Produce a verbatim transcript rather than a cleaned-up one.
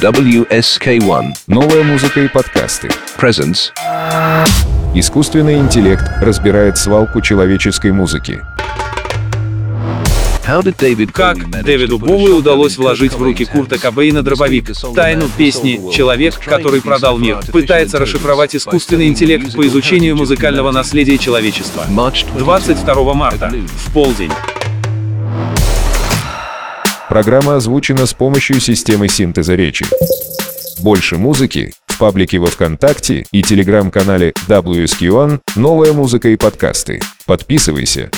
дабл ю эс кей уан. Новая музыка и подкасты. Presence. Искусственный интеллект разбирает свалку человеческой музыки. Как Дэвиду Боуи удалось вложить в руки Курта Кобейна дробовик? Тайну песни «Человек, который продал мир» пытается расшифровать искусственный интеллект по изучению музыкального наследия человечества. двадцать второго марта, в полдень. Программа озвучена с помощью системы синтеза речи. Больше музыки в паблике во ВКонтакте и телеграм-канале дабл ю эс кей уан «Новая музыка и подкасты». Подписывайся.